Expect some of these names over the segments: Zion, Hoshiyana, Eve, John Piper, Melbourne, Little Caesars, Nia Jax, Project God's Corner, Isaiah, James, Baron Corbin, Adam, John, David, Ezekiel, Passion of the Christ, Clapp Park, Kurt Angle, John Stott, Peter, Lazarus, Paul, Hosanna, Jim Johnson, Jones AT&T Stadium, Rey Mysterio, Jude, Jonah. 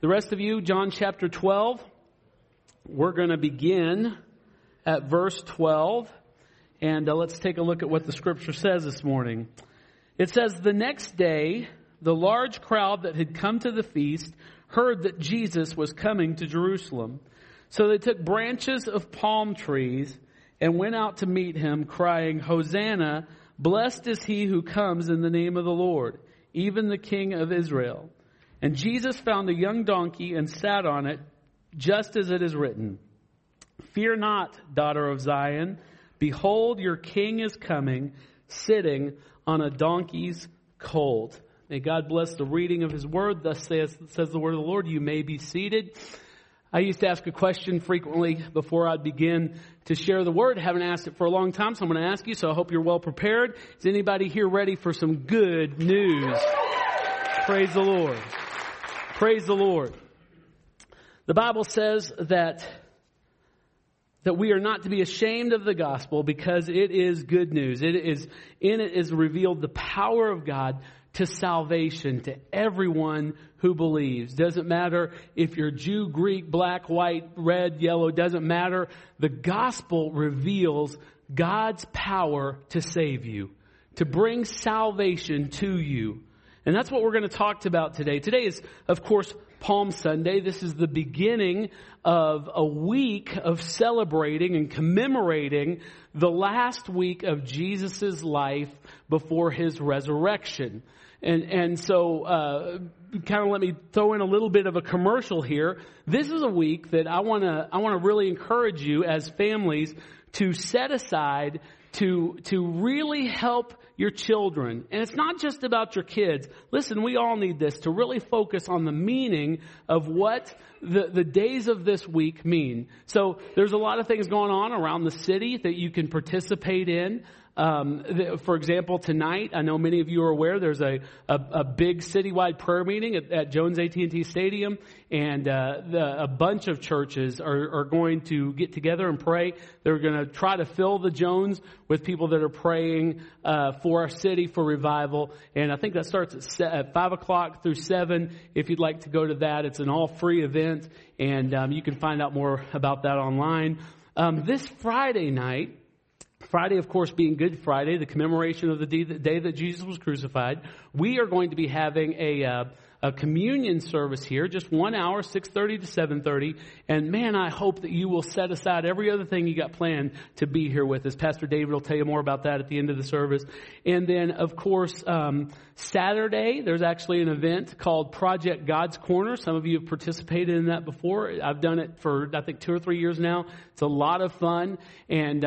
The rest of you, John chapter 12, we're going to begin at verse 12, and let's take a look at what the scripture says this morning. It says, "The next day, the large crowd that had come to the feast heard that Jesus was coming to Jerusalem. So they took branches of palm trees and went out to meet him, crying, 'Hosanna, blessed is he who comes in the name of the Lord, even the King of Israel.' And Jesus found a young donkey and sat on it, just as it is written, 'Fear not, daughter of Zion. Behold, your king is coming, sitting on a donkey's colt.'" May God bless the reading of his word. Thus says the word of the Lord. You may be seated. I used to ask a question frequently before I'd begin to share the word. I haven't asked it for a long time, so I'm going to ask you, so I hope you're well prepared. Is anybody here ready for some good news? Praise the Lord. Praise the Lord. The Bible says that we are not to be ashamed of the gospel because it is good news. In it is revealed the power of God to salvation to everyone who believes. Doesn't matter if you're Jew, Greek, black, white, red, yellow, doesn't matter. The gospel reveals God's power to save you, to bring salvation to you. And that's what we're going to talk about today. Today is, of course, Palm Sunday. This is the beginning of a week of celebrating and commemorating the last week of Jesus' life before his resurrection. And so kind of let me throw in a little bit of a commercial here. This is a week that I want to really encourage you as families to set aside to really help your children. And it's not just about your kids. Listen, we all need this to really focus on the meaning of what the days of this week mean. So there's a lot of things going on around the city that you can participate in. For example, tonight, I know many of you are aware, there's a big citywide prayer meeting at Jones AT&T Stadium, and a bunch of churches are going to get together and pray. They're going to try to fill the Jones with people that are praying for our city for revival, and I think that starts at 5 o'clock through 7 if you'd like to go to that. It's an all-free event, and you can find out more about that online. This Friday night, Friday, of course, being Good Friday, the commemoration of the day that Jesus was crucified, we are going to be having a communion service here, just 1 hour, 6:30 to 7:30. And man, I hope that you will set aside every other thing you got planned to be here with us. Pastor David will tell you more about that at the end of the service. And then, of course, Saturday, there's actually an event called Project God's Corner. Some of you have participated in that before. I've done it for, I think, 2 or 3 years now. It's a lot of fun. And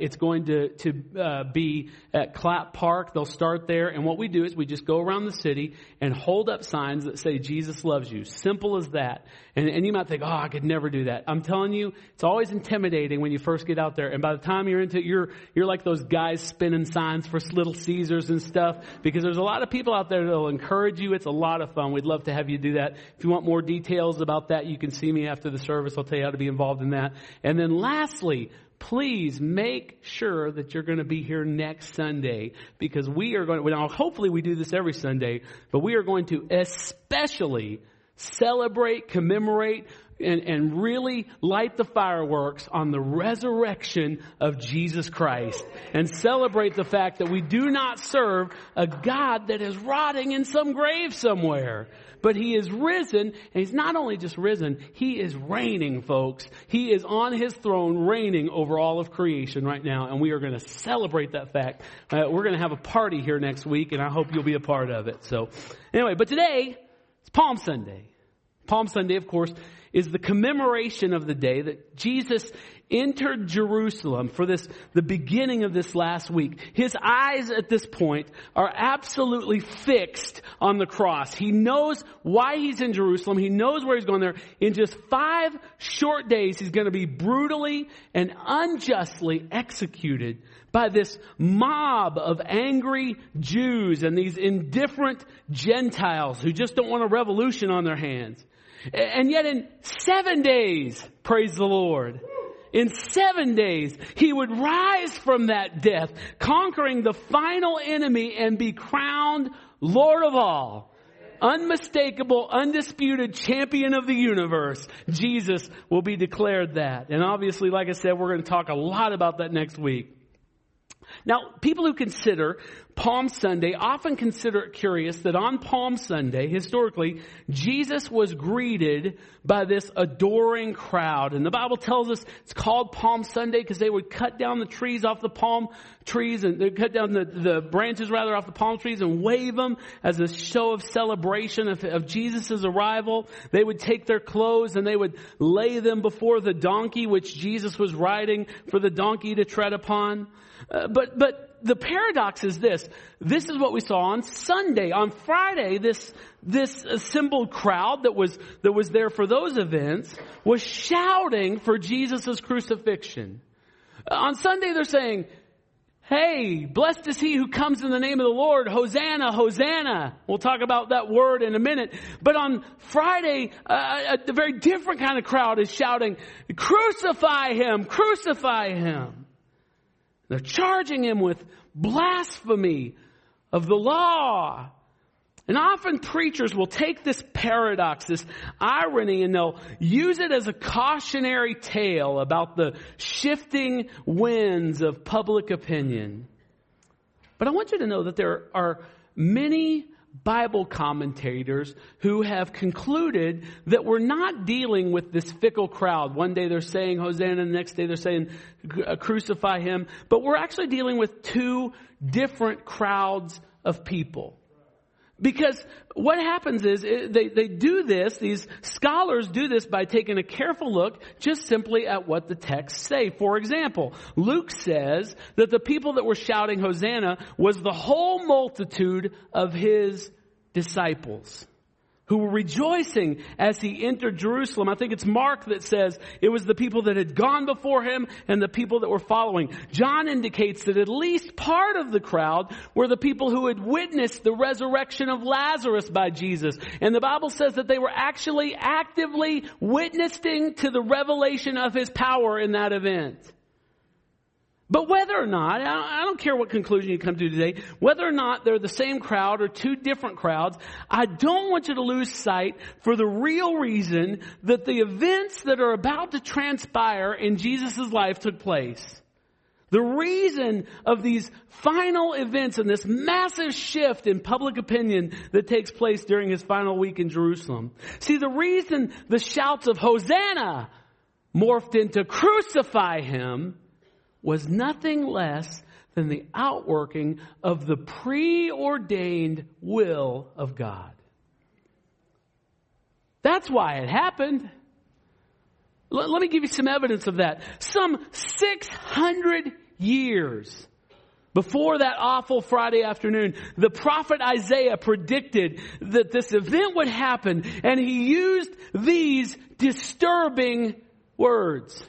it's going to be at Clapp Park. They'll start there. And what we do is we just go around the city and hold up signs that say Jesus loves you. Simple as that. And you might think, I could never do that. I'm telling you, it's always intimidating when you first get out there. And by the time you're into it, you're like those guys spinning signs for Little Caesars and stuff, because there's a lot of people out there that will encourage you. It's a lot of fun. We'd love to have you do that. If you want more details about that, you can see me after the service. I'll tell you how to be involved in that. And then lastly, please make sure that you're going to be here next Sunday, because we are going to, well, hopefully we do this every Sunday, but we are going to especially celebrate, commemorate, and really light the fireworks on the resurrection of Jesus Christ, and celebrate the fact that we do not serve a God that is rotting in some grave somewhere, but he is risen, and he's not only just risen, he is reigning, folks. He is on his throne, reigning over all of creation right now, and we are going to celebrate that fact. We're going to have a party here next week, and I hope you'll be a part of it. So anyway, but today, it's Palm Sunday. Palm Sunday, of course, is the commemoration of the day that Jesus entered Jerusalem for the beginning of this last week. His eyes at this point are absolutely fixed on the cross. He knows why he's in Jerusalem. He knows where he's going there. In just 5 short days, he's going to be brutally and unjustly executed by this mob of angry Jews and these indifferent Gentiles who just don't want a revolution on their hands. And yet in 7 days, praise the Lord, in 7 days, he would rise from that death, conquering the final enemy and be crowned Lord of all. unmistakable, undisputed champion of the universe, Jesus, will be declared that. And obviously, like I said, we're going to talk a lot about that next week. Now, people who consider Palm Sunday often consider it curious that on Palm Sunday, historically, Jesus was greeted by this adoring crowd. And the Bible tells us it's called Palm Sunday because they would cut down the trees off the palm trees, and they cut down the branches rather off the palm trees and wave them as a show of celebration of Jesus' arrival. They would take their clothes and they would lay them before the donkey, which Jesus was riding, for the donkey to tread upon. But the paradox is this. This is what we saw on Sunday. On Friday, this assembled crowd that was there for those events was shouting for Jesus' crucifixion. On Sunday, they're saying, "Hey, blessed is he who comes in the name of the Lord. Hosanna, Hosanna." We'll talk about that word in a minute. But on Friday, a very different kind of crowd is shouting, "Crucify him, crucify him." They're charging him with blasphemy of the law. And often preachers will take this paradox, this irony, and they'll use it as a cautionary tale about the shifting winds of public opinion. But I want you to know that there are many Bible commentators who have concluded that we're not dealing with this fickle crowd. One day they're saying Hosanna, the next day they're saying crucify him. But we're actually dealing with two different crowds of people. Because what happens is they do this, these scholars do this by taking a careful look just simply at what the texts say. For example, Luke says that the people that were shouting Hosanna was the whole multitude of his disciples who were rejoicing as he entered Jerusalem. I think it's Mark that says it was the people that had gone before him and the people that were following. John indicates that at least part of the crowd were the people who had witnessed the resurrection of Lazarus by Jesus. And the Bible says that they were actually actively witnessing to the revelation of his power in that event. But whether or not, I don't care what conclusion you come to today, whether or not they're the same crowd or two different crowds, I don't want you to lose sight for the real reason that the events that are about to transpire in Jesus' life took place. The reason of these final events and this massive shift in public opinion that takes place during his final week in Jerusalem. See, the reason the shouts of Hosanna morphed into crucify him was nothing less than the outworking of the preordained will of God. That's why it happened. Let me give you some evidence of that. Some 600 years before that awful Friday afternoon, the prophet Isaiah predicted that this event would happen, and he used these disturbing words.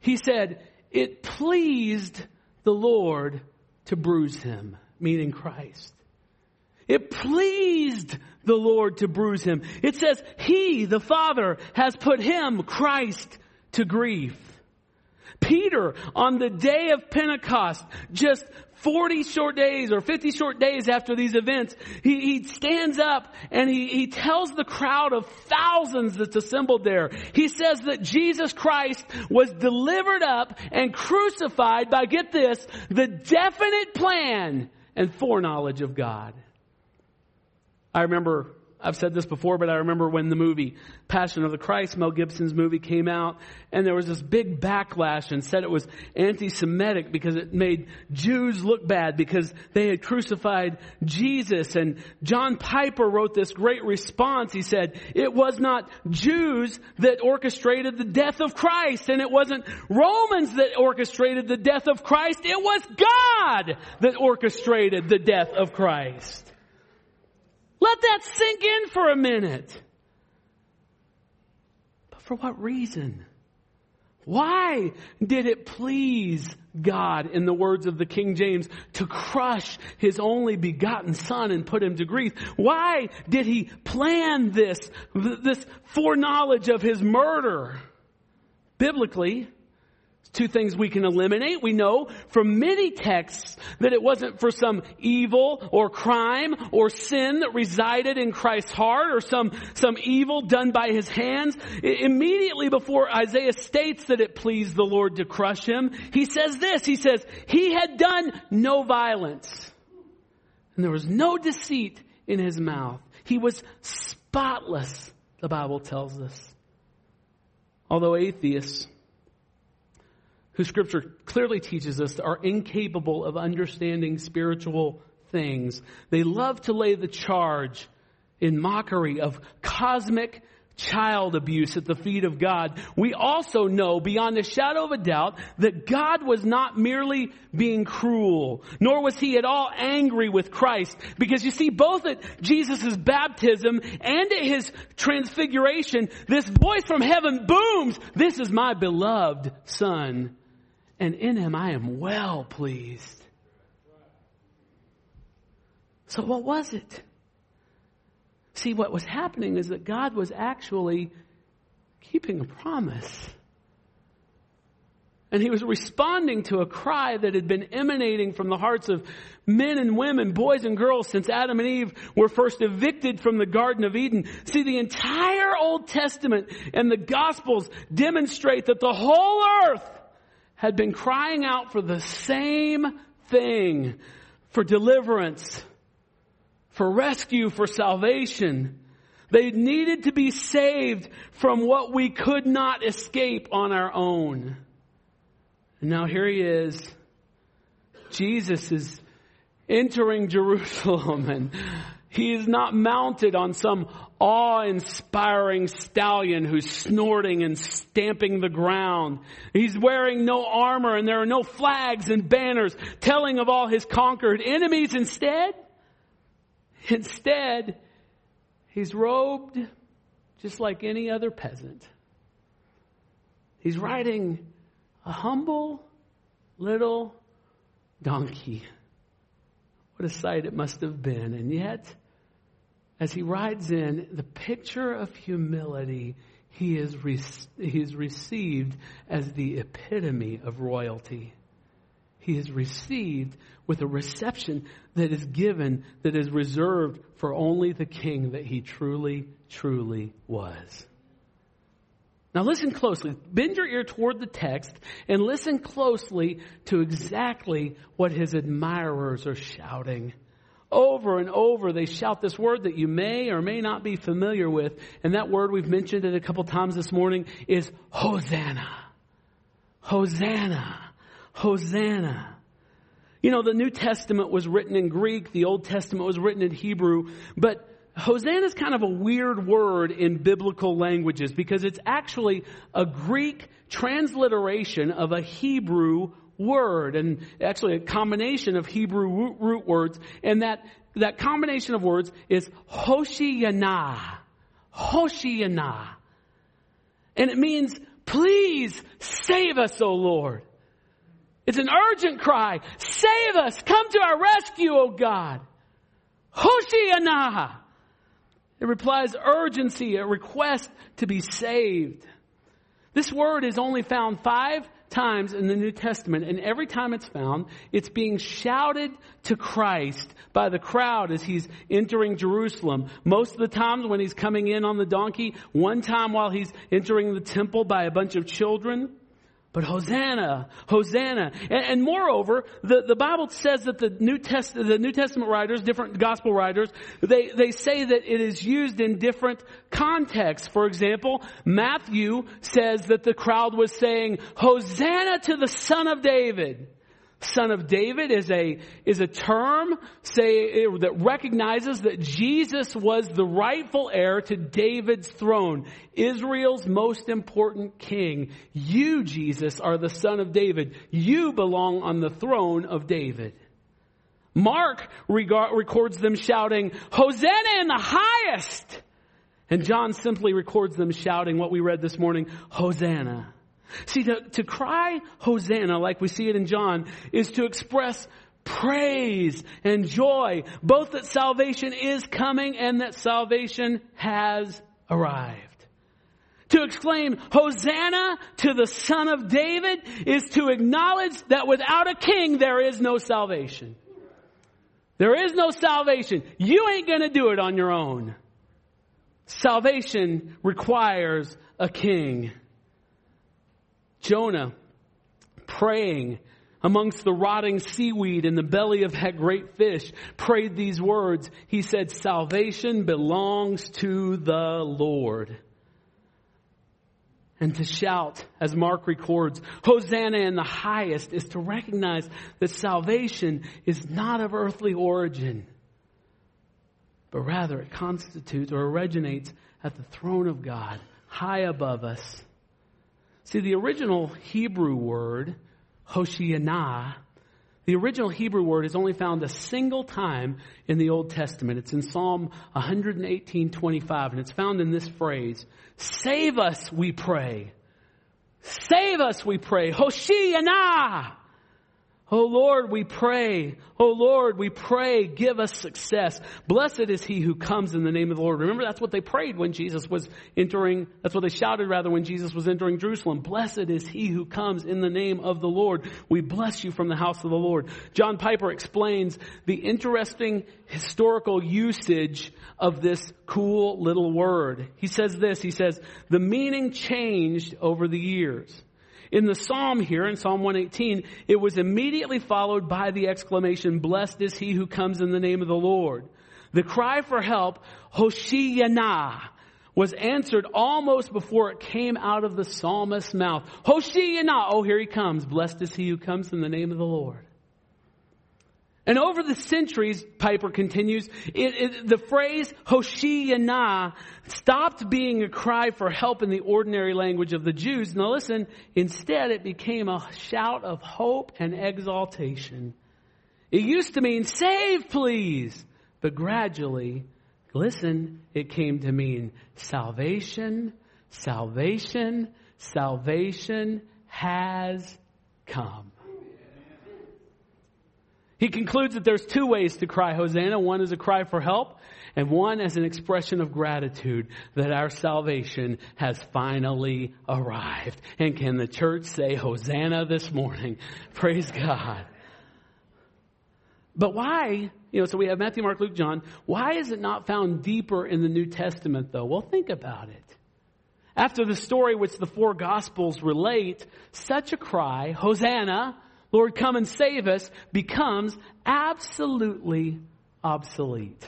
He said, "It pleased the Lord to bruise him," meaning Christ. It pleased the Lord to bruise him. It says, he, the Father, has put him, Christ, to grief. Peter, on the day of Pentecost, just 40 short days or 50 short days after these events, he stands up and he tells the crowd of thousands that's assembled there. He says that Jesus Christ was delivered up and crucified by, get this, the definite plan and foreknowledge of God. I remember, I've said this before, but I remember when the movie Passion of the Christ, Mel Gibson's movie, came out, and there was this big backlash and said it was anti-Semitic because it made Jews look bad because they had crucified Jesus. And John Piper wrote this great response. He said, "It was not Jews that orchestrated the death of Christ, and it wasn't Romans that orchestrated the death of Christ. It was God that orchestrated the death of Christ." Let that sink in for a minute. But for what reason? Why did it please God, in the words of the King James, to crush his only begotten son and put him to grief? Why did he plan this foreknowledge of his murder? Biblically, Two things we can eliminate. We know from many texts that it wasn't for some evil or crime or sin that resided in Christ's heart or some evil done by his hands. Immediately before Isaiah states that it pleased the Lord to crush him, he says this. He says, he had done no violence and there was no deceit in his mouth. He was spotless, the Bible tells us. Although atheists, who Scripture clearly teaches us, are incapable of understanding spiritual things, they love to lay the charge in mockery of cosmic child abuse at the feet of God. We also know beyond a shadow of a doubt that God was not merely being cruel, nor was he at all angry with Christ. Because you see, both at Jesus' baptism and at his transfiguration, this voice from heaven booms, "This is my beloved Son, and in him I am well pleased." So what was it? See, what was happening is that God was actually keeping a promise. And he was responding to a cry that had been emanating from the hearts of men and women, boys and girls, since Adam and Eve were first evicted from the Garden of Eden. See, the entire Old Testament and the Gospels demonstrate that the whole earth had been crying out for the same thing, for deliverance, for rescue, for salvation. They needed to be saved from what we could not escape on our own. And now here he is. Jesus is entering Jerusalem, and he is not mounted on some awe-inspiring stallion who's snorting and stamping the ground. He's wearing no armor, and there are no flags and banners telling of all his conquered enemies. Instead, he's robed just like any other peasant. He's riding a humble little donkey. What a sight it must have been. And yet, as he rides in, the picture of humility, he is received as the epitome of royalty. He is received with a reception that is given, that is reserved for only the king that he truly, truly was. Now listen closely. Bend your ear toward the text and listen closely to exactly what his admirers are shouting. Over and over they shout this word that you may or may not be familiar with. And that word, we've mentioned it a couple times this morning, is Hosanna. Hosanna. Hosanna. You know, the New Testament was written in Greek. The Old Testament was written in Hebrew. But Hosanna is kind of a weird word in biblical languages because it's actually a Greek transliteration of a Hebrew word, and actually a combination of Hebrew root words. And that combination of words is Hoshiyana. Hoshiyana. And it means, please save us, O Lord. It's an urgent cry. Save us. Come to our rescue, O God. Hoshiyana. It replies urgency, a request to be saved. This word is only found 5 times in the New Testament, and every time it's found, it's being shouted to Christ by the crowd as he's entering Jerusalem. Most of the times when he's coming in on the donkey, one time while he's entering the temple by a bunch of children. But Hosanna, Hosanna. And moreover, the Bible says that the New Testament writers, different gospel writers, they say that it is used in different contexts. For example, Matthew says that the crowd was saying, Hosanna to the Son of David. Son of David is a term that recognizes that Jesus was the rightful heir to David's throne, Israel's most important king. You, Jesus, are the Son of David. You belong on the throne of David. Mark records them shouting, Hosanna in the highest! And John simply records them shouting what we read this morning, Hosanna. See, to cry Hosanna, like we see it in John, is to express praise and joy, both that salvation is coming and that salvation has arrived. To exclaim, Hosanna to the Son of David, is to acknowledge that without a king, there is no salvation. There is no salvation. You ain't going to do it on your own. Salvation requires a king. Jonah, praying amongst the rotting seaweed in the belly of that great fish, prayed these words. He said, salvation belongs to the Lord. And to shout, as Mark records, Hosanna in the highest, is to recognize that salvation is not of earthly origin, but rather it constitutes or originates at the throne of God, high above us. See, the original Hebrew word, Hoshiyana, the original Hebrew word is only found a single time in the Old Testament. It's in Psalm 118:25, and it's found in this phrase, save us, we pray. Save us, we pray. Hoshiyana! O Lord, we pray. O Lord, we pray. Give us success. Blessed is he who comes in the name of the Lord. Remember, that's what they prayed when Jesus was entering. That's what they shouted, rather, when Jesus was entering Jerusalem. Blessed is he who comes in the name of the Lord. We bless you from the house of the Lord. John Piper explains the interesting historical usage of this cool little word. He says this. He says, the meaning changed over the years. In the psalm here, in Psalm 118, it was immediately followed by the exclamation, blessed is he who comes in the name of the Lord. The cry for help, Hoshiyana, was answered almost before it came out of the psalmist's mouth. Hoshiyana, oh, here he comes. Blessed is he who comes in the name of the Lord. And over the centuries, Piper continues, the phrase Hoshiyana stopped being a cry for help in the ordinary language of the Jews. Now listen, instead it became a shout of hope and exaltation. It used to mean, save please. But gradually, listen, it came to mean salvation, salvation, salvation has come. He concludes that there's two ways to cry Hosanna. One is a cry for help, and one as an expression of gratitude that our salvation has finally arrived. And can the church say Hosanna this morning? Praise God. But why, so we have Matthew, Mark, Luke, John. Why is it not found deeper in the New Testament, though? Well, think about it. After the story which the four Gospels relate, such a cry, Hosanna, Lord, come and save us, becomes absolutely obsolete.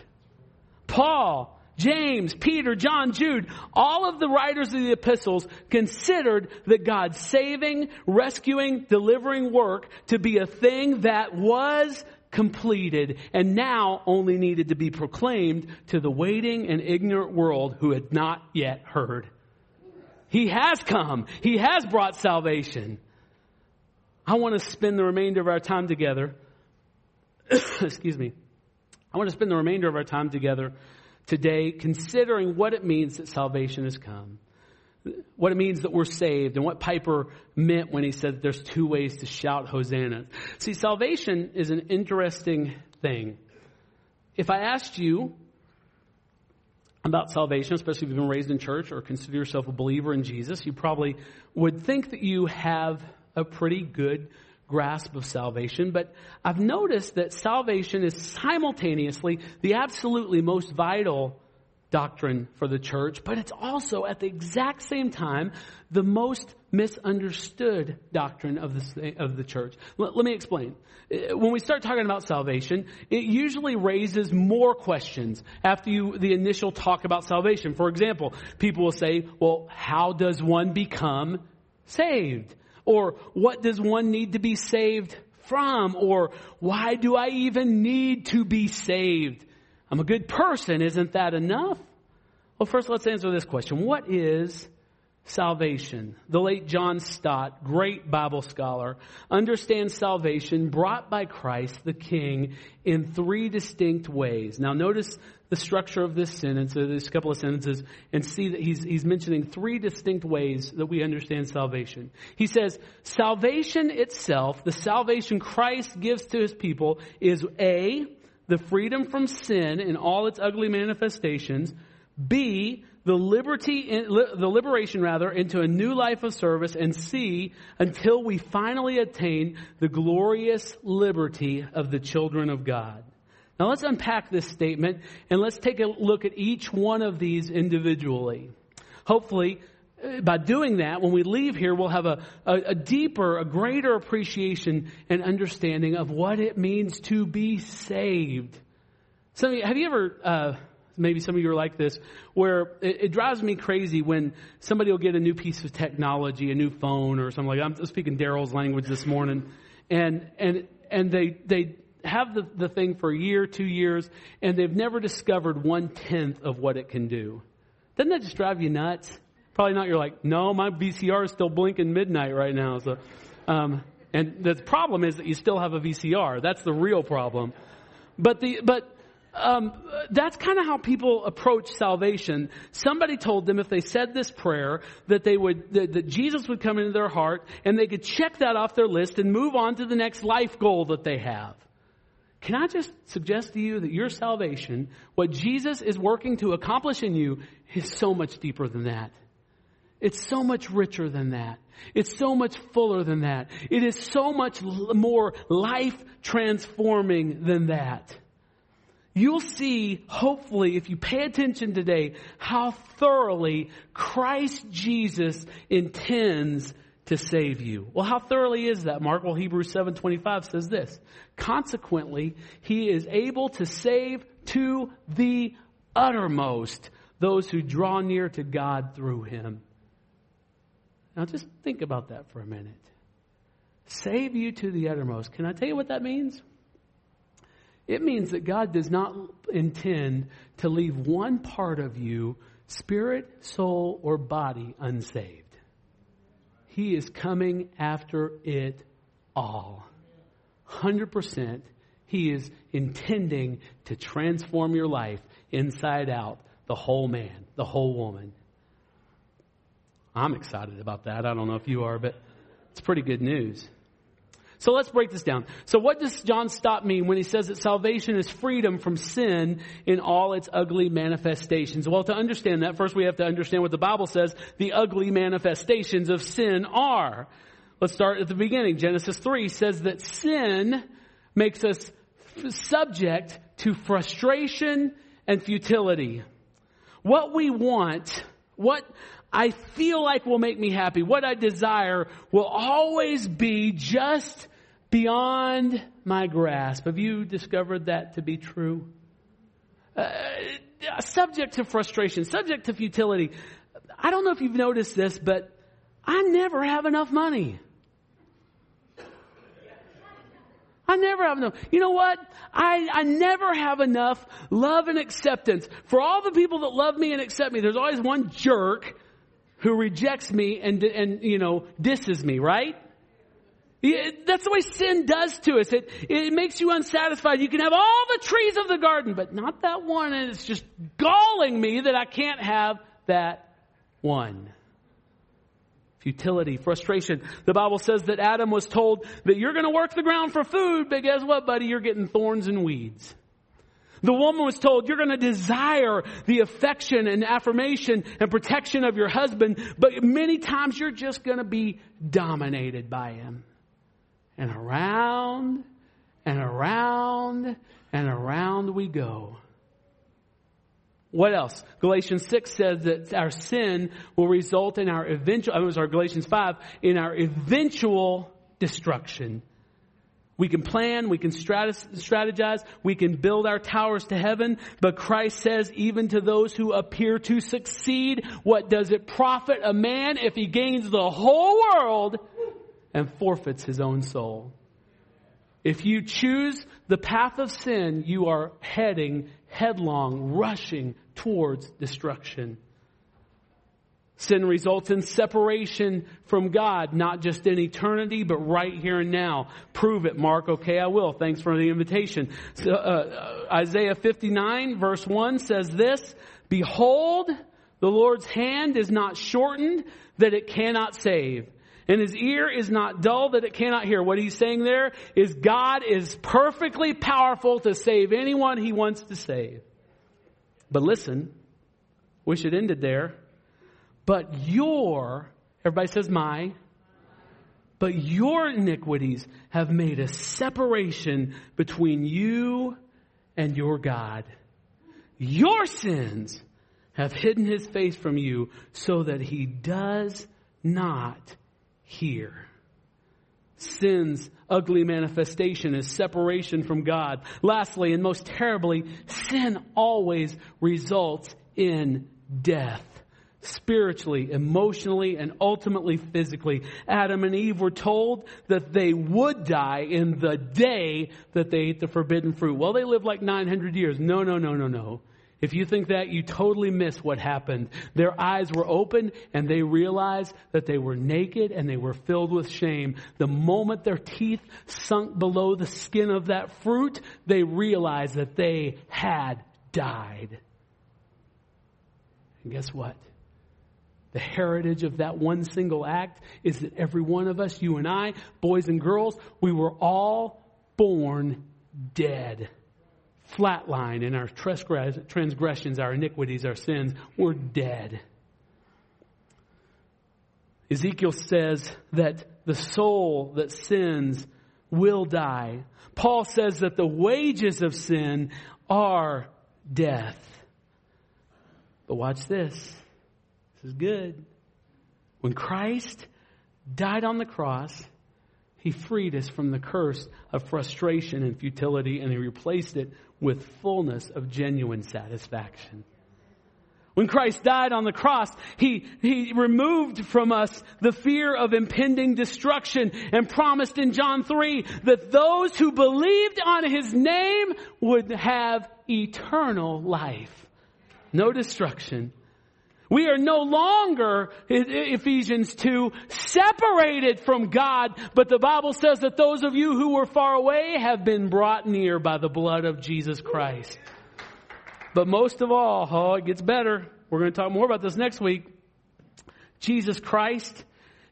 Paul, James, Peter, John, Jude, all of the writers of the epistles considered that God's saving, rescuing, delivering work to be a thing that was completed and now only needed to be proclaimed to the waiting and ignorant world who had not yet heard. He has come. He has brought salvation. I want to spend the remainder of our time together. Excuse me. I want to spend the remainder of our time together today considering what it means that salvation has come. What it means that we're saved and what Piper meant when he said there's two ways to shout Hosanna. See, salvation is an interesting thing. If I asked you about salvation, especially if you've been raised in church or consider yourself a believer in Jesus, you probably would think that you have a pretty good grasp of salvation, but I've noticed that salvation is simultaneously the absolutely most vital doctrine for the church, but it's also at the exact same time the most misunderstood doctrine of the church. Let me explain. When we start talking about salvation, it usually raises more questions after the initial talk about salvation. For example, people will say, well, how does one become saved? Or what does one need to be saved from? Or why do I even need to be saved? I'm a good person. Isn't that enough? Well, first, let's answer this question. What is salvation? The late John Stott, great Bible scholar, understands salvation brought by Christ the King in three distinct ways. Now, notice the structure of this sentence, or this couple of sentences, and see that he's mentioning three distinct ways that we understand salvation. He says, salvation itself, the salvation Christ gives to his people, is A, the freedom from sin in all its ugly manifestations, B, the liberation into a new life of service and see until we finally attain the glorious liberty of the children of God. Now let's unpack this statement and let's take a look at each one of these individually. Hopefully, by doing that, when we leave here, we'll have a greater appreciation and understanding of what it means to be saved. Some of you, have you ever, maybe some of you are like this, where it drives me crazy when somebody will get a new piece of technology, a new phone or something like that. I'm speaking Daryl's language this morning. And they have the thing for a year, 2 years, and they've never discovered 1/10 of what it can do. Doesn't that just drive you nuts? Probably not. You're like, no, my VCR is still blinking midnight right now. So, and the problem is that you still have a VCR. That's the real problem. But that's kind of how people approach salvation. Somebody told them if they said this prayer that Jesus would come into their heart and they could check that off their list and move on to the next life goal that they have. Can I just suggest to you that your salvation, what Jesus is working to accomplish in you, is so much deeper than that. It's so much richer than that. It's so much fuller than that. It is so much more life-transforming than that. You'll see, hopefully, if you pay attention today, how thoroughly Christ Jesus intends to save you. Well, how thoroughly is that, Mark? Well, Hebrews 7:25 says this: consequently, he is able to save to the uttermost those who draw near to God through him. Now just think about that for a minute. Save you to the uttermost. Can I tell you what that means? It means that God does not intend to leave one part of you, spirit, soul, or body, unsaved. He is coming after it all. 100%. He is intending to transform your life inside out. The whole man, the whole woman. I'm excited about that. I don't know if you are, but it's pretty good news. So let's break this down. So what does John Stott mean when he says that salvation is freedom from sin in all its ugly manifestations? Well, to understand that, first we have to understand what the Bible says the ugly manifestations of sin are. Let's start at the beginning. Genesis 3 says that sin makes us subject to frustration and futility. What we want, what I feel like will make me happy, what I desire will always be just beyond my grasp. Have you discovered that to be true? Subject to frustration, subject to futility. I don't know if you've noticed this, but I never have enough money. I never have enough. You know what? I never have enough love and acceptance. For all the people that love me and accept me, there's always one jerk who rejects me and disses me, right? That's the way sin does to us. It makes you unsatisfied. You can have all the trees of the garden, but not that one. And it's just galling me that I can't have that one. Futility, frustration. The Bible says that Adam was told that you're going to work the ground for food, but guess what, buddy? You're getting thorns and weeds. The woman was told you're going to desire the affection and affirmation and protection of your husband, but many times you're just going to be dominated by him. And around and around and around we go. What else? Galatians 6 says that our sin will result in our Galatians 5, in our eventual destruction. We can plan, we can strategize, we can build our towers to heaven, but Christ says even to those who appear to succeed, what does it profit a man if he gains the whole world and forfeits his own soul? If you choose the path of sin, you are heading headlong, rushing towards destruction. Sin results in separation from God, not just in eternity, but right here and now. Prove it, Mark. Okay, I will. Thanks for the invitation. So, Isaiah 59 verse 1 says this: behold, the Lord's hand is not shortened that it cannot save, and his ear is not dull that it cannot hear. What he's saying there is God is perfectly powerful to save anyone he wants to save. But listen, Wish it ended there. But your, everybody says my, but your iniquities have made a separation between you and your God. Your sins have hidden his face from you so that he does not hear. Sin's ugly manifestation is separation from God. Lastly, and most terribly, sin always results in death. Spiritually, emotionally, and ultimately physically. Adam and Eve were told that they would die in the day that they ate the forbidden fruit. Well, they lived like 900 years. No. If you think that, you totally miss what happened. Their eyes were opened and they realized that they were naked and they were filled with shame. The moment their teeth sunk below the skin of that fruit, they realized that they had died. And guess what? The heritage of that one single act is that every one of us, you and I, boys and girls, we were all born dead. Flatline in our transgressions, our iniquities, our sins, we're dead. Ezekiel says that the soul that sins will die. Paul says that the wages of sin are death. But watch this. Is good. When Christ died on the cross, he freed us from the curse of frustration and futility, and he replaced it with fullness of genuine satisfaction. When Christ died on the cross, he removed from us the fear of impending destruction and promised in John 3 that those who believed on his name would have eternal life. No destruction. We are no longer, Ephesians 2, separated from God, but the Bible says that those of you who were far away have been brought near by the blood of Jesus Christ. But most of all, oh, it gets better. We're going to talk more about this next week. Jesus Christ,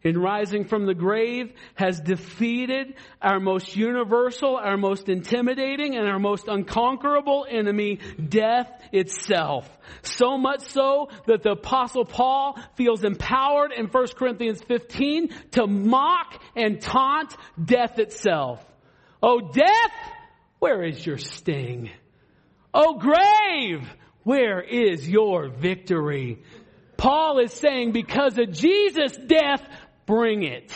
in rising from the grave, has defeated our most universal, our most intimidating, and our most unconquerable enemy, death itself. So much so that the Apostle Paul feels empowered in 1 Corinthians 15 to mock and taunt death itself. Oh, death, where is your sting? Oh, grave, where is your victory? Paul is saying because of Jesus' death, bring it.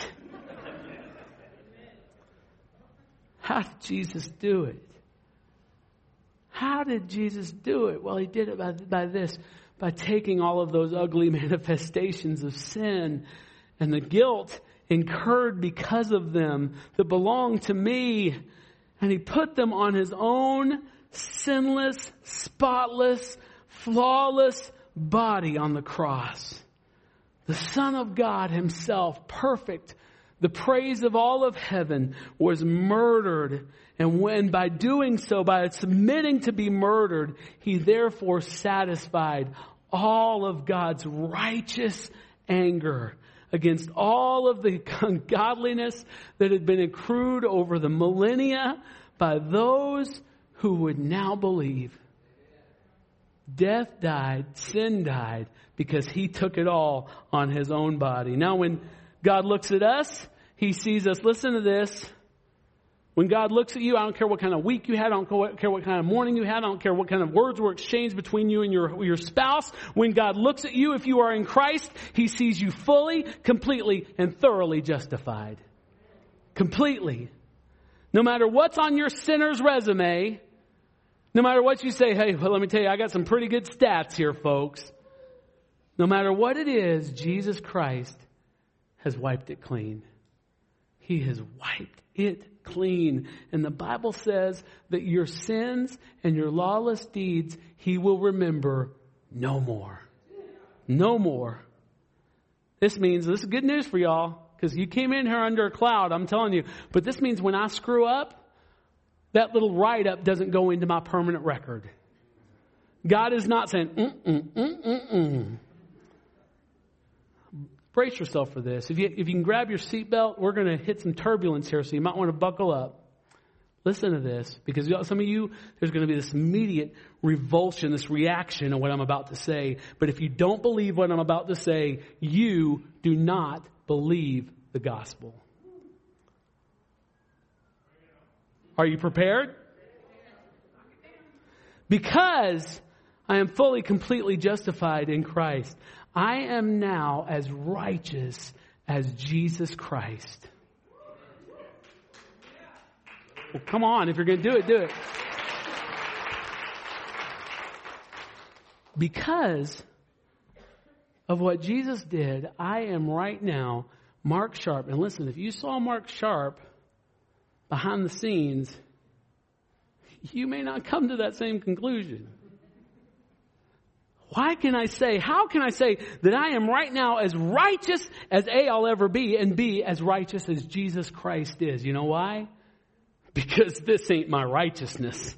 How did Jesus do it? How did Jesus do it? Well, he did it by taking all of those ugly manifestations of sin and the guilt incurred because of them that belong to me, and he put them on his own sinless, spotless, flawless body on the cross. The Son of God himself, perfect, the praise of all of heaven, was murdered. And when by doing so, by submitting to be murdered, he therefore satisfied all of God's righteous anger against all of the ungodliness that had been accrued over the millennia by those who would now believe. Death died, sin died, because he took it all on his own body. Now when God looks at us, he sees us. Listen to this. When God looks at you, I don't care what kind of week you had. I don't care what kind of morning you had. I don't care what kind of words were exchanged between you and your spouse. When God looks at you, if you are in Christ, he sees you fully, completely, and thoroughly justified. Completely. No matter what's on your sinner's resume, no matter what you say, hey, well, let me tell you, I got some pretty good stats here, folks. No matter what it is, Jesus Christ has wiped it clean. He has wiped it clean. And the Bible says that your sins and your lawless deeds, he will remember no more. No more. This means, this is good news for y'all, because you came in here under a cloud, I'm telling you. But this means when I screw up, that little write-up doesn't go into my permanent record. God is not saying, Brace yourself for this. If you can grab your seatbelt, we're going to hit some turbulence here, so you might want to buckle up. Listen to this, because some of you, there's going to be this immediate revulsion, this reaction to what I'm about to say. But if you don't believe what I'm about to say, you do not believe the gospel. Are you prepared? Because I am fully, completely justified in Christ, I am now as righteous as Jesus Christ. Well, come on, if you're going to do it, do it. Because of what Jesus did, I am right now Mark Sharp. And listen, if you saw Mark Sharp behind the scenes, you may not come to that same conclusion. Why can I say, how can I say that I am right now as righteous as A, I'll ever be, and B, as righteous as Jesus Christ is? You know why? Because this ain't my righteousness.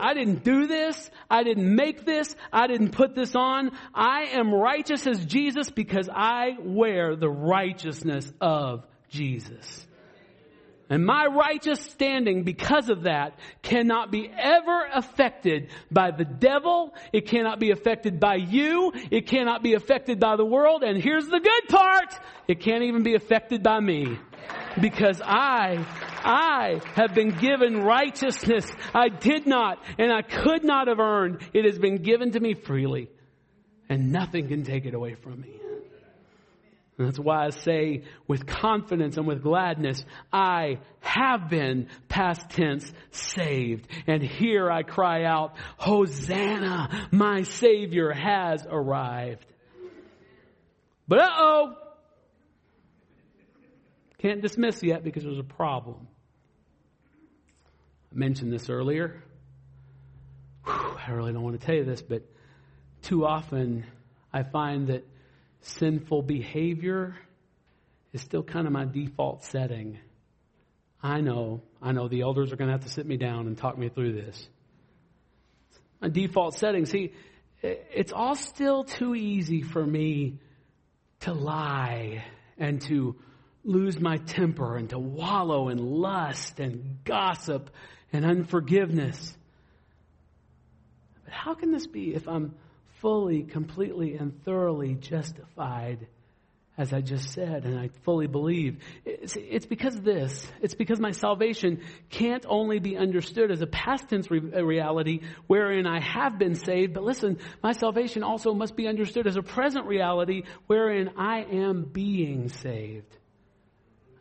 I didn't do this. I didn't make this. I didn't put this on. I am righteous as Jesus because I wear the righteousness of Jesus. And my righteous standing because of that cannot be ever affected by the devil. It cannot be affected by you. It cannot be affected by the world. And here's the good part. It can't even be affected by me. Because I have been given righteousness I did not and I could not have earned. It has been given to me freely, and nothing can take it away from me. And that's why I say with confidence and with gladness, I have been, past tense, saved. And here I cry out, Hosanna, my Savior has arrived. But uh-oh, can't dismiss yet because there's a problem. I mentioned this earlier. I really don't want to tell you this, but too often I find that sinful behavior is still kind of my default setting. I know the elders are going to have to sit me down and talk me through this. My default setting. See, it's all still too easy for me to lie and to lose my temper and to wallow in lust and gossip and unforgiveness. But how can this be if I'm fully, completely, and thoroughly justified, as I just said, and I fully believe? It's because of this. It's because my salvation can't only be understood as a past tense reality wherein I have been saved, but listen, my salvation also must be understood as a present reality wherein I am being saved.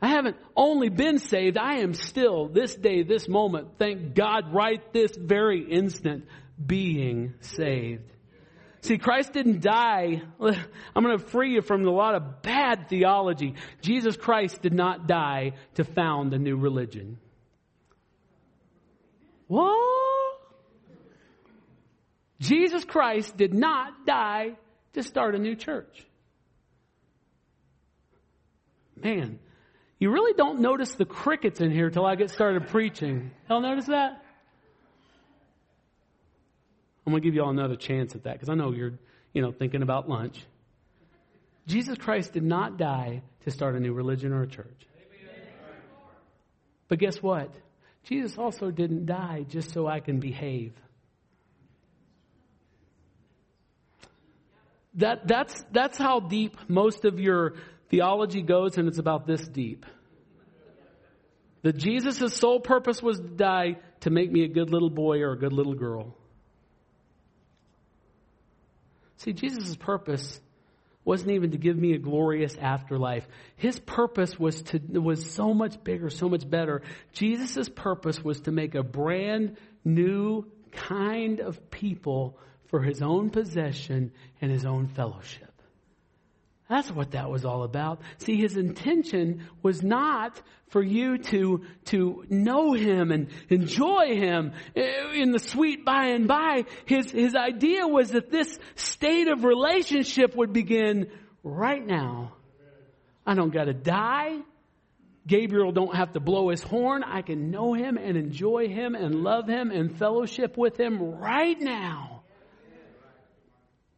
I haven't only been saved, I am still, this day, this moment, thank God, right this very instant, being saved. See, Christ didn't die. I'm going to free you from a lot of bad theology. Jesus Christ did not die to found a new religion. What? Jesus Christ did not die to start a new church. Man, you really don't notice the crickets in here till I get started preaching. Y'all notice that? I'm going to give you all another chance at that because I know you're, thinking about lunch. Jesus Christ did not die to start a new religion or a church. Amen. But guess what? Jesus also didn't die just so I can behave. That's how deep most of your theology goes, and it's about this deep. That Jesus' sole purpose was to die to make me a good little boy or a good little girl. See, Jesus' purpose wasn't even to give me a glorious afterlife. His purpose was so much bigger, so much better. Jesus' purpose was to make a brand new kind of people for his own possession and his own fellowship. That's what that was all about. See, his intention was not for you to know him and enjoy him in the sweet by and by. His idea was that this state of relationship would begin right now. I don't got to die. Gabriel don't have to blow his horn. I can know him and enjoy him and love him and fellowship with him right now.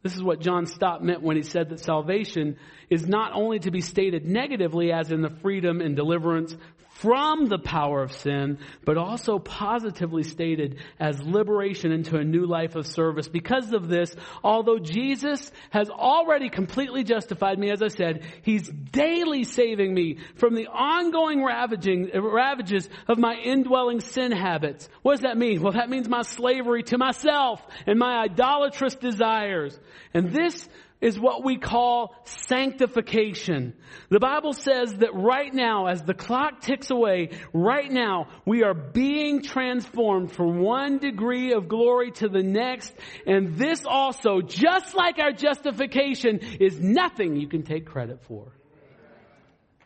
This is what John Stott meant when he said that salvation is not only to be stated negatively as in the freedom and deliverance from the power of sin, but also positively stated as liberation into a new life of service. Because of this, although Jesus has already completely justified me, as I said, he's daily saving me from the ongoing ravages of my indwelling sin habits. What does that mean? Well, that means my slavery to myself and my idolatrous desires. And this is what we call sanctification. The Bible says that right now, as the clock ticks away, right now we are being transformed from one degree of glory to the next. And this also, just like our justification, is nothing you can take credit for.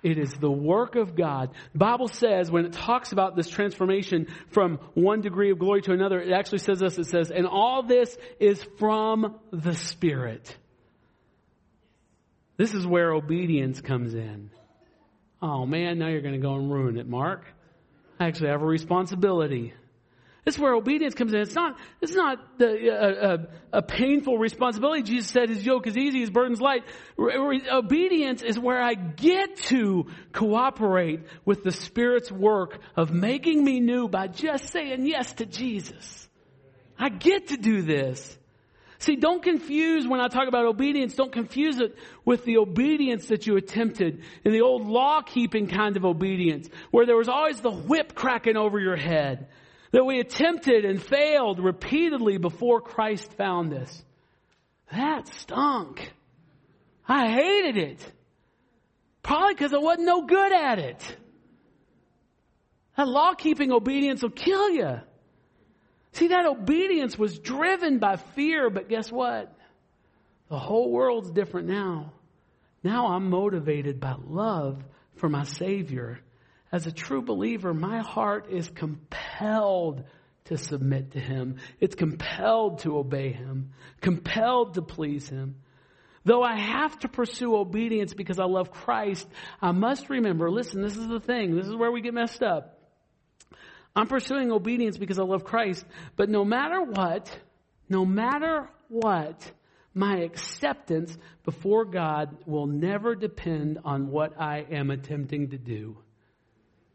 It is the work of God. The Bible says, when it talks about this transformation from one degree of glory to another, it actually says this, it says, and all this is from the Spirit. This is where obedience comes in. Oh man, now you're going to go and ruin it, Mark. I actually have a responsibility. This is where obedience comes in. It's not a painful responsibility. Jesus said his yoke is easy, his burden's light. Obedience is where I get to cooperate with the Spirit's work of making me new by just saying yes to Jesus. I get to do this. See, don't confuse when I talk about obedience, don't confuse it with the obedience that you attempted in the old law-keeping kind of obedience, where there was always the whip cracking over your head, that we attempted and failed repeatedly before Christ found us. That stunk. I hated it. Probably because I wasn't no good at it. That law-keeping obedience will kill you. See, that obedience was driven by fear, but guess what? The whole world's different now. Now I'm motivated by love for my Savior. As a true believer, my heart is compelled to submit to Him. It's compelled to obey Him, compelled to please Him. Though I have to pursue obedience because I love Christ, I must remember, listen, this is the thing. This is where we get messed up. I'm pursuing obedience because I love Christ, but no matter what, my acceptance before God will never depend on what I am attempting to do.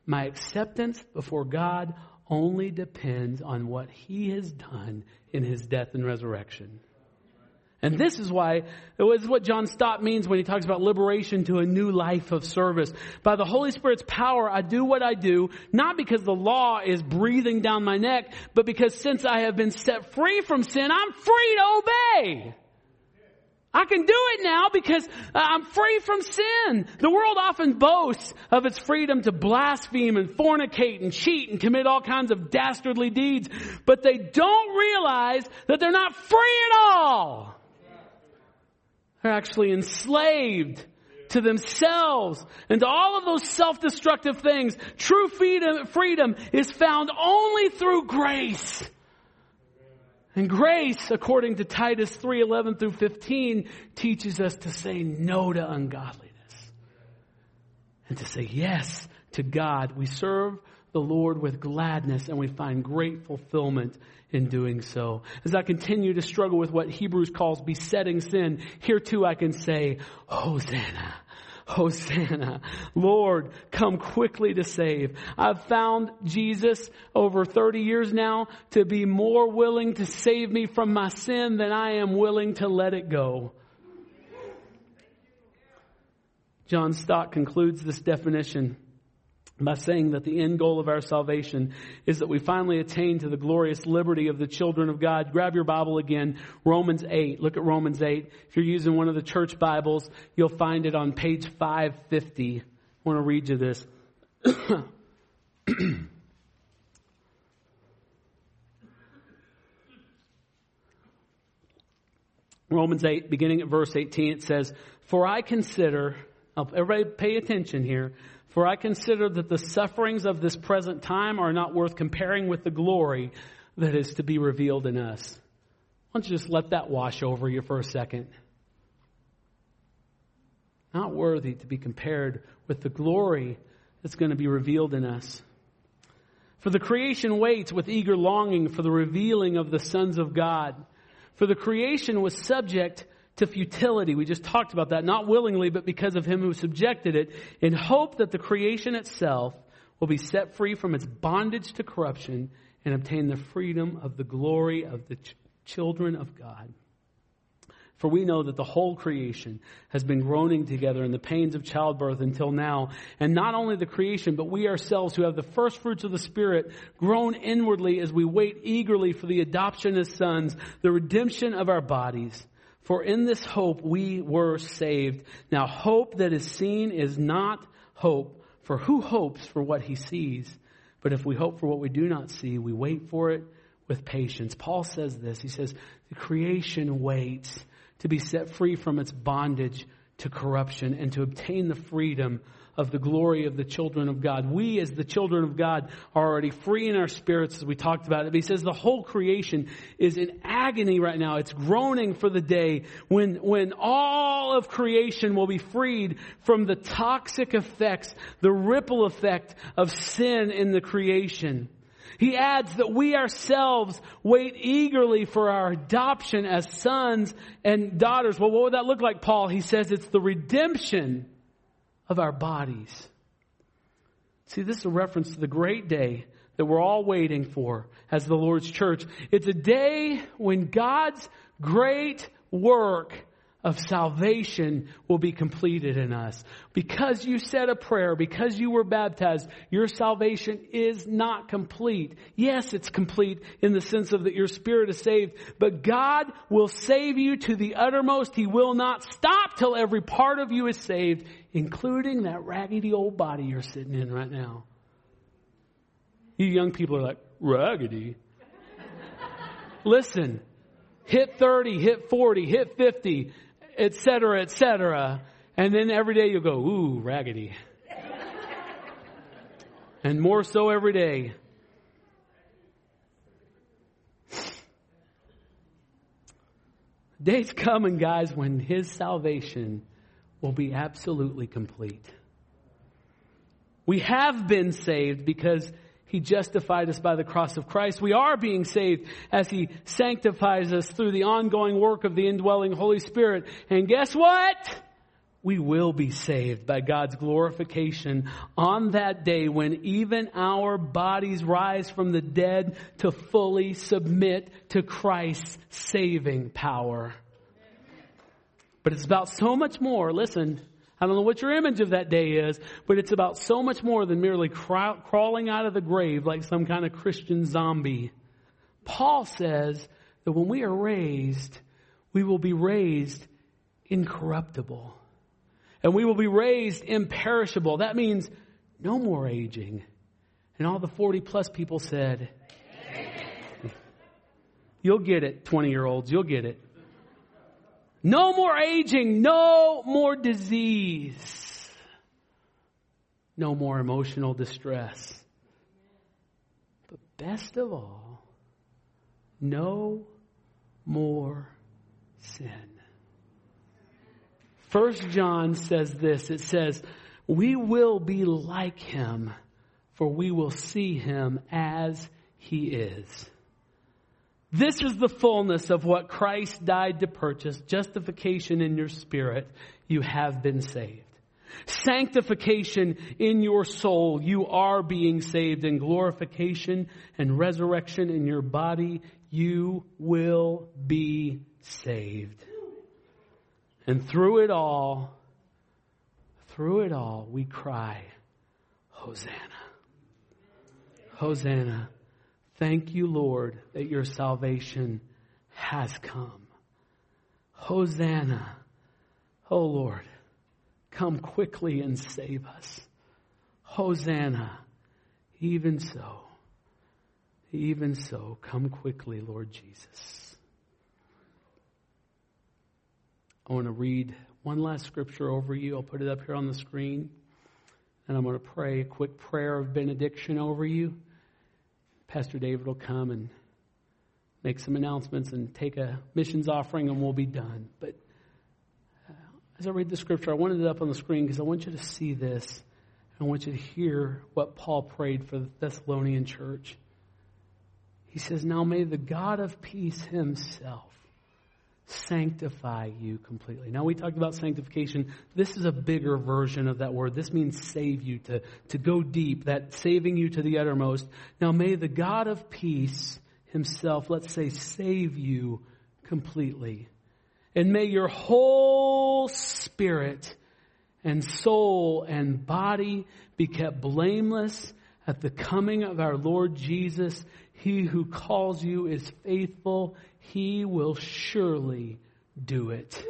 My acceptance before God only depends on what He has done in His death and resurrection. And this is why, it was what John Stott means when he talks about liberation to a new life of service. By the Holy Spirit's power, I do what I do, not because the law is breathing down my neck, but because since I have been set free from sin, I'm free to obey. I can do it now because I'm free from sin. The world often boasts of its freedom to blaspheme and fornicate and cheat and commit all kinds of dastardly deeds, but they don't realize that they're not free at all. They're actually enslaved to themselves and to all of those self-destructive things. True freedom is found only through grace. And grace, according to Titus 3:11 through 15, teaches us to say no to ungodliness and to say yes to God. We serve the Lord with gladness, and we find great fulfillment in doing so. As I continue to struggle with what Hebrews calls besetting sin, here too I can say, Hosanna, Hosanna, Lord, come quickly to save. I've found Jesus over 30 years now to be more willing to save me from my sin than I am willing to let it go. John Stott concludes this definition by saying that the end goal of our salvation is that we finally attain to the glorious liberty of the children of God. Grab your Bible again, Romans 8. Look at Romans 8. If you're using one of the church Bibles, you'll find it on page 550. I want to read you this. Romans 8, beginning at verse 18, it says, For I consider, everybody pay attention here, For I consider that the sufferings of this present time are not worth comparing with the glory that is to be revealed in us. Why don't you just let that wash over you for a second? Not worthy to be compared with the glory that's going to be revealed in us. For the creation waits with eager longing for the revealing of the sons of God. For the creation was subject to futility. We just talked about that. Not willingly, but because of Him who subjected it, in hope that the creation itself will be set free from its bondage to corruption and obtain the freedom of the glory of the children of God. For we know that the whole creation has been groaning together in the pains of childbirth until now. And not only the creation, but we ourselves who have the first fruits of the Spirit groan inwardly as we wait eagerly for the adoption as sons, the redemption of our bodies. For in this hope we were saved. Now hope that is seen is not hope, for who hopes for what he sees? But if we hope for what we do not see, we wait for it with patience. Paul says this. He says, the creation waits to be set free from its bondage to corruption and to obtain the freedom of the glory of the children of God. We as the children of God are already free in our spirits, as we talked about it. But he says the whole creation is in agony right now. It's groaning for the day when all of creation will be freed from the toxic effects, the ripple effect of sin in the creation. He adds that we ourselves wait eagerly for our adoption as sons and daughters. Well, what would that look like, Paul? He says it's the redemption of our bodies. See, this is a reference to the great day that we're all waiting for as the Lord's church. It's a day when God's great work of salvation will be completed in us. Because you said a prayer, because you were baptized, your salvation is not complete. Yes, it's complete in the sense of that your spirit is saved, but God will save you to the uttermost. He will not stop till every part of you is saved, including that raggedy old body you're sitting in right now. You young people are like, raggedy? Listen, hit 30, hit 40, hit 50. Etc., etc. And then every day you'll go, ooh, raggedy. And more so every day. Day's coming, guys, when his salvation will be absolutely complete. We have been saved because he justified us by the cross of Christ. We are being saved as he sanctifies us through the ongoing work of the indwelling Holy Spirit. And guess what? We will be saved by God's glorification on that day when even our bodies rise from the dead to fully submit to Christ's saving power. But it's about so much more. Listen, I don't know what your image of that day is, but it's about so much more than merely crawling out of the grave like some kind of Christian zombie. Paul says that when we are raised, we will be raised incorruptible. And we will be raised imperishable. That means no more aging. And all the 40 plus people said, amen. You'll get it, 20-year-olds, you'll get it. No more aging, no more disease, no more emotional distress. But best of all, no more sin. 1 John says this, it says, we will be like him, for we will see him as he is. This is the fullness of what Christ died to purchase. Justification in your spirit, you have been saved. Sanctification in your soul, you are being saved. And glorification and resurrection in your body, you will be saved. And through it all, we cry, Hosanna. Hosanna. Thank you, Lord, that your salvation has come. Hosanna. Oh, Lord, come quickly and save us. Hosanna. Even so, come quickly, Lord Jesus. I want to read one last scripture over you. I'll put it up here on the screen. And I'm going to pray a quick prayer of benediction over you. Pastor David will come and make some announcements and take a missions offering, and we'll be done. But as I read the scripture, I wanted it up on the screen because I want you to see this. I want you to hear what Paul prayed for the Thessalonian church. He says, now may the God of peace himself sanctify you completely. Now, we talked about sanctification. This is a bigger version of that word. This means save you, to go deep, that saving you to the uttermost. Now, may the God of peace himself, let's say, save you completely. And may your whole spirit and soul and body be kept blameless at the coming of our Lord Jesus. He who calls you is faithful. He will surely do it.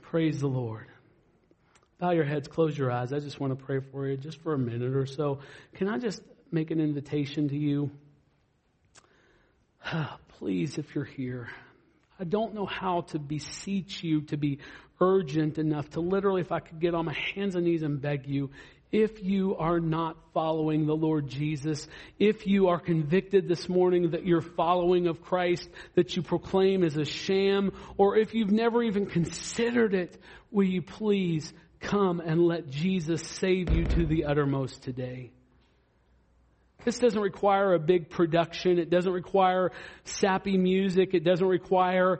Praise the Lord. Bow your heads, close your eyes. I just want to pray for you just for a minute or so. Can I just make an invitation to you? Please, if you're here, I don't know how to beseech you to be urgent enough to literally, if I could get on my hands and knees and beg you, if you are not following the Lord Jesus, if you are convicted this morning that your following of Christ that you proclaim is a sham, or if you've never even considered it, will you please come and let Jesus save you to the uttermost today? This doesn't require a big production. It doesn't require sappy music. It doesn't require,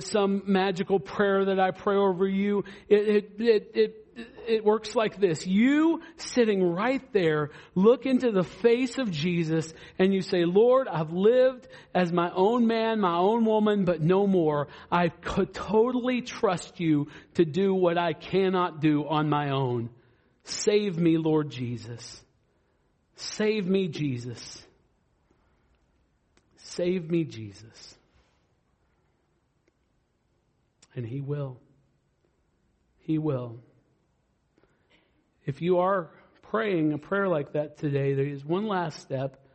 some magical prayer that I pray over you. It works like this. You sitting right there, look into the face of Jesus and you say, Lord, I've lived as my own man, my own woman, but no more. I could totally trust you to do what I cannot do on my own. Save me, Lord Jesus. Save me, Jesus. Save me, Jesus. And he will. He will. If you are praying a prayer like that today, there is one last step.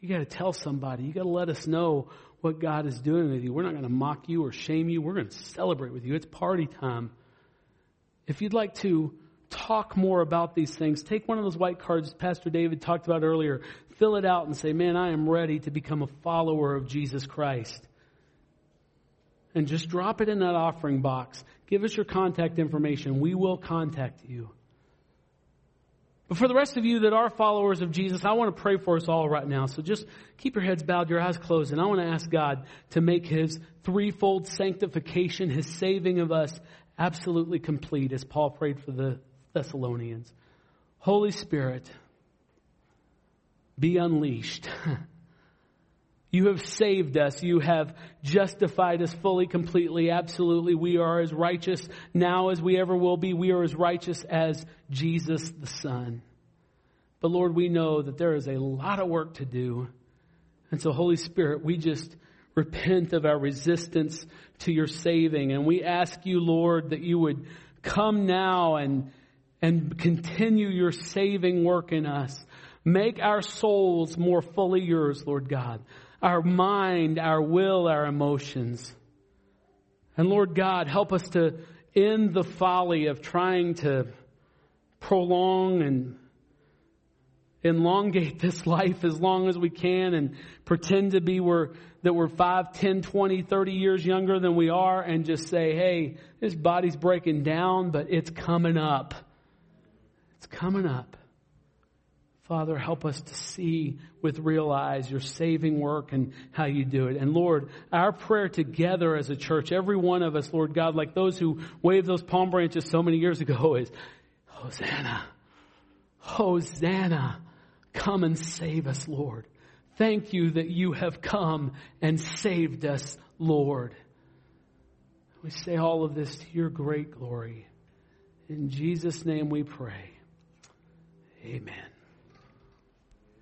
You got to tell somebody. You got to let us know what God is doing with you. We're not going to mock you or shame you. We're going to celebrate with you. It's party time. If you'd like to talk more about these things, take one of those white cards Pastor David talked about earlier. Fill it out and say, man, I am ready to become a follower of Jesus Christ. And just drop it in that offering box. Give us your contact information. We will contact you. But for the rest of you that are followers of Jesus, I want to pray for us all right now. So just keep your heads bowed, your eyes closed. And I want to ask God to make his threefold sanctification, his saving of us, absolutely complete as Paul prayed for the Thessalonians. Holy Spirit, be unleashed. You have saved us. You have justified us fully, completely, absolutely. We are as righteous now as we ever will be. We are as righteous as Jesus the Son. But Lord, we know that there is a lot of work to do. And so, Holy Spirit, we just repent of our resistance to your saving. And we ask you, Lord, that you would come now and continue your saving work in us. Make our souls more fully yours, Lord God. Our mind, our will, our emotions. And Lord God, help us to end the folly of trying to prolong and elongate this life as long as we can and pretend to be that we're 5, 10, 20, 30 years younger than we are and just say, hey, this body's breaking down, but it's coming up. It's coming up. Father, help us to see with real eyes your saving work and how you do it. And Lord, our prayer together as a church, every one of us, Lord God, like those who waved those palm branches so many years ago is, Hosanna, Hosanna, come and save us, Lord. Thank you that you have come and saved us, Lord. We say all of this to your great glory. In Jesus' name we pray. Amen.